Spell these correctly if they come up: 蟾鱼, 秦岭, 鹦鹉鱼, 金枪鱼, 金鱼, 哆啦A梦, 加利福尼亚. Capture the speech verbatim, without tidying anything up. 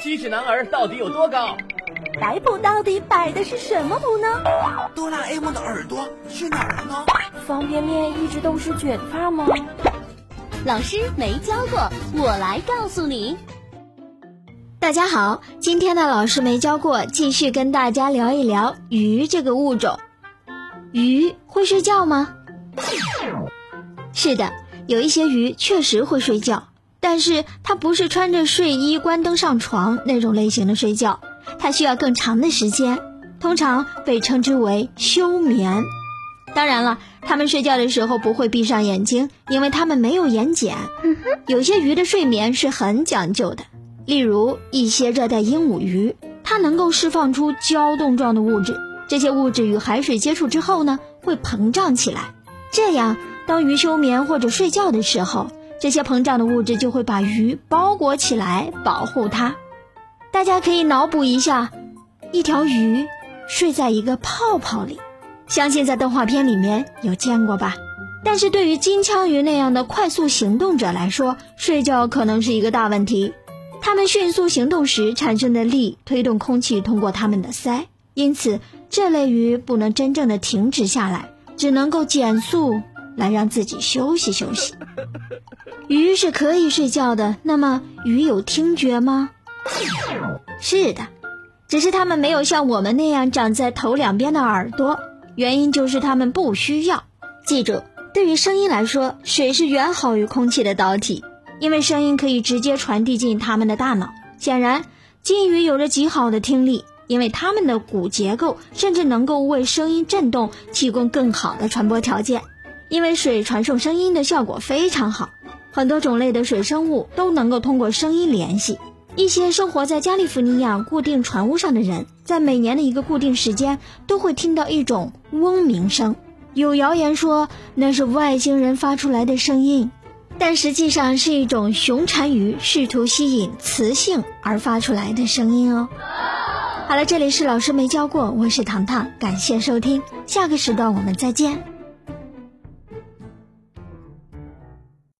七尺男儿到底有多高？摆谱到底摆的是什么谱呢？哆啦 A 梦的耳朵去哪儿了呢？方便面一直都是卷发吗？老师没教过，我来告诉你。大家好，今天的老师没教过，继续跟大家聊一聊鱼这个物种。鱼会睡觉吗？是的，有一些鱼确实会睡觉，但是它不是穿着睡衣关灯上床那种类型的睡觉，它需要更长的时间，通常被称之为休眠。当然了，它们睡觉的时候不会闭上眼睛，因为它们没有眼睑。有些鱼的睡眠是很讲究的，例如一些热带鹦鹉鱼，它能够释放出胶冻状的物质，这些物质与海水接触之后呢，会膨胀起来，这样当鱼休眠或者睡觉的时候，这些膨胀的物质就会把鱼包裹起来，保护它。大家可以脑补一下，一条鱼睡在一个泡泡里，相信在动画片里面有见过吧。但是对于金枪鱼那样的快速行动者来说，睡觉可能是一个大问题。它们迅速行动时产生的力推动空气通过它们的鳃，因此这类鱼不能真正的停止下来，只能够减速来让自己休息休息。鱼是可以睡觉的，那么鱼有听觉吗？是的，只是它们没有像我们那样长在头两边的耳朵，原因就是它们不需要。记住，对于声音来说，水是远好于空气的导体，因为声音可以直接传递进它们的大脑。显然，金鱼有着极好的听力，因为它们的骨结构甚至能够为声音振动提供更好的传播条件。因为水传送声音的效果非常好，很多种类的水生物都能够通过声音联系。一些生活在加利福尼亚固定船坞上的人，在每年的一个固定时间都会听到一种嗡鸣声，有谣言说那是外星人发出来的声音，但实际上是一种雄蟾鱼试图吸引雌性而发出来的声音哦。好了，这里是老师没教过，我是糖糖，感谢收听，下个时段我们再见。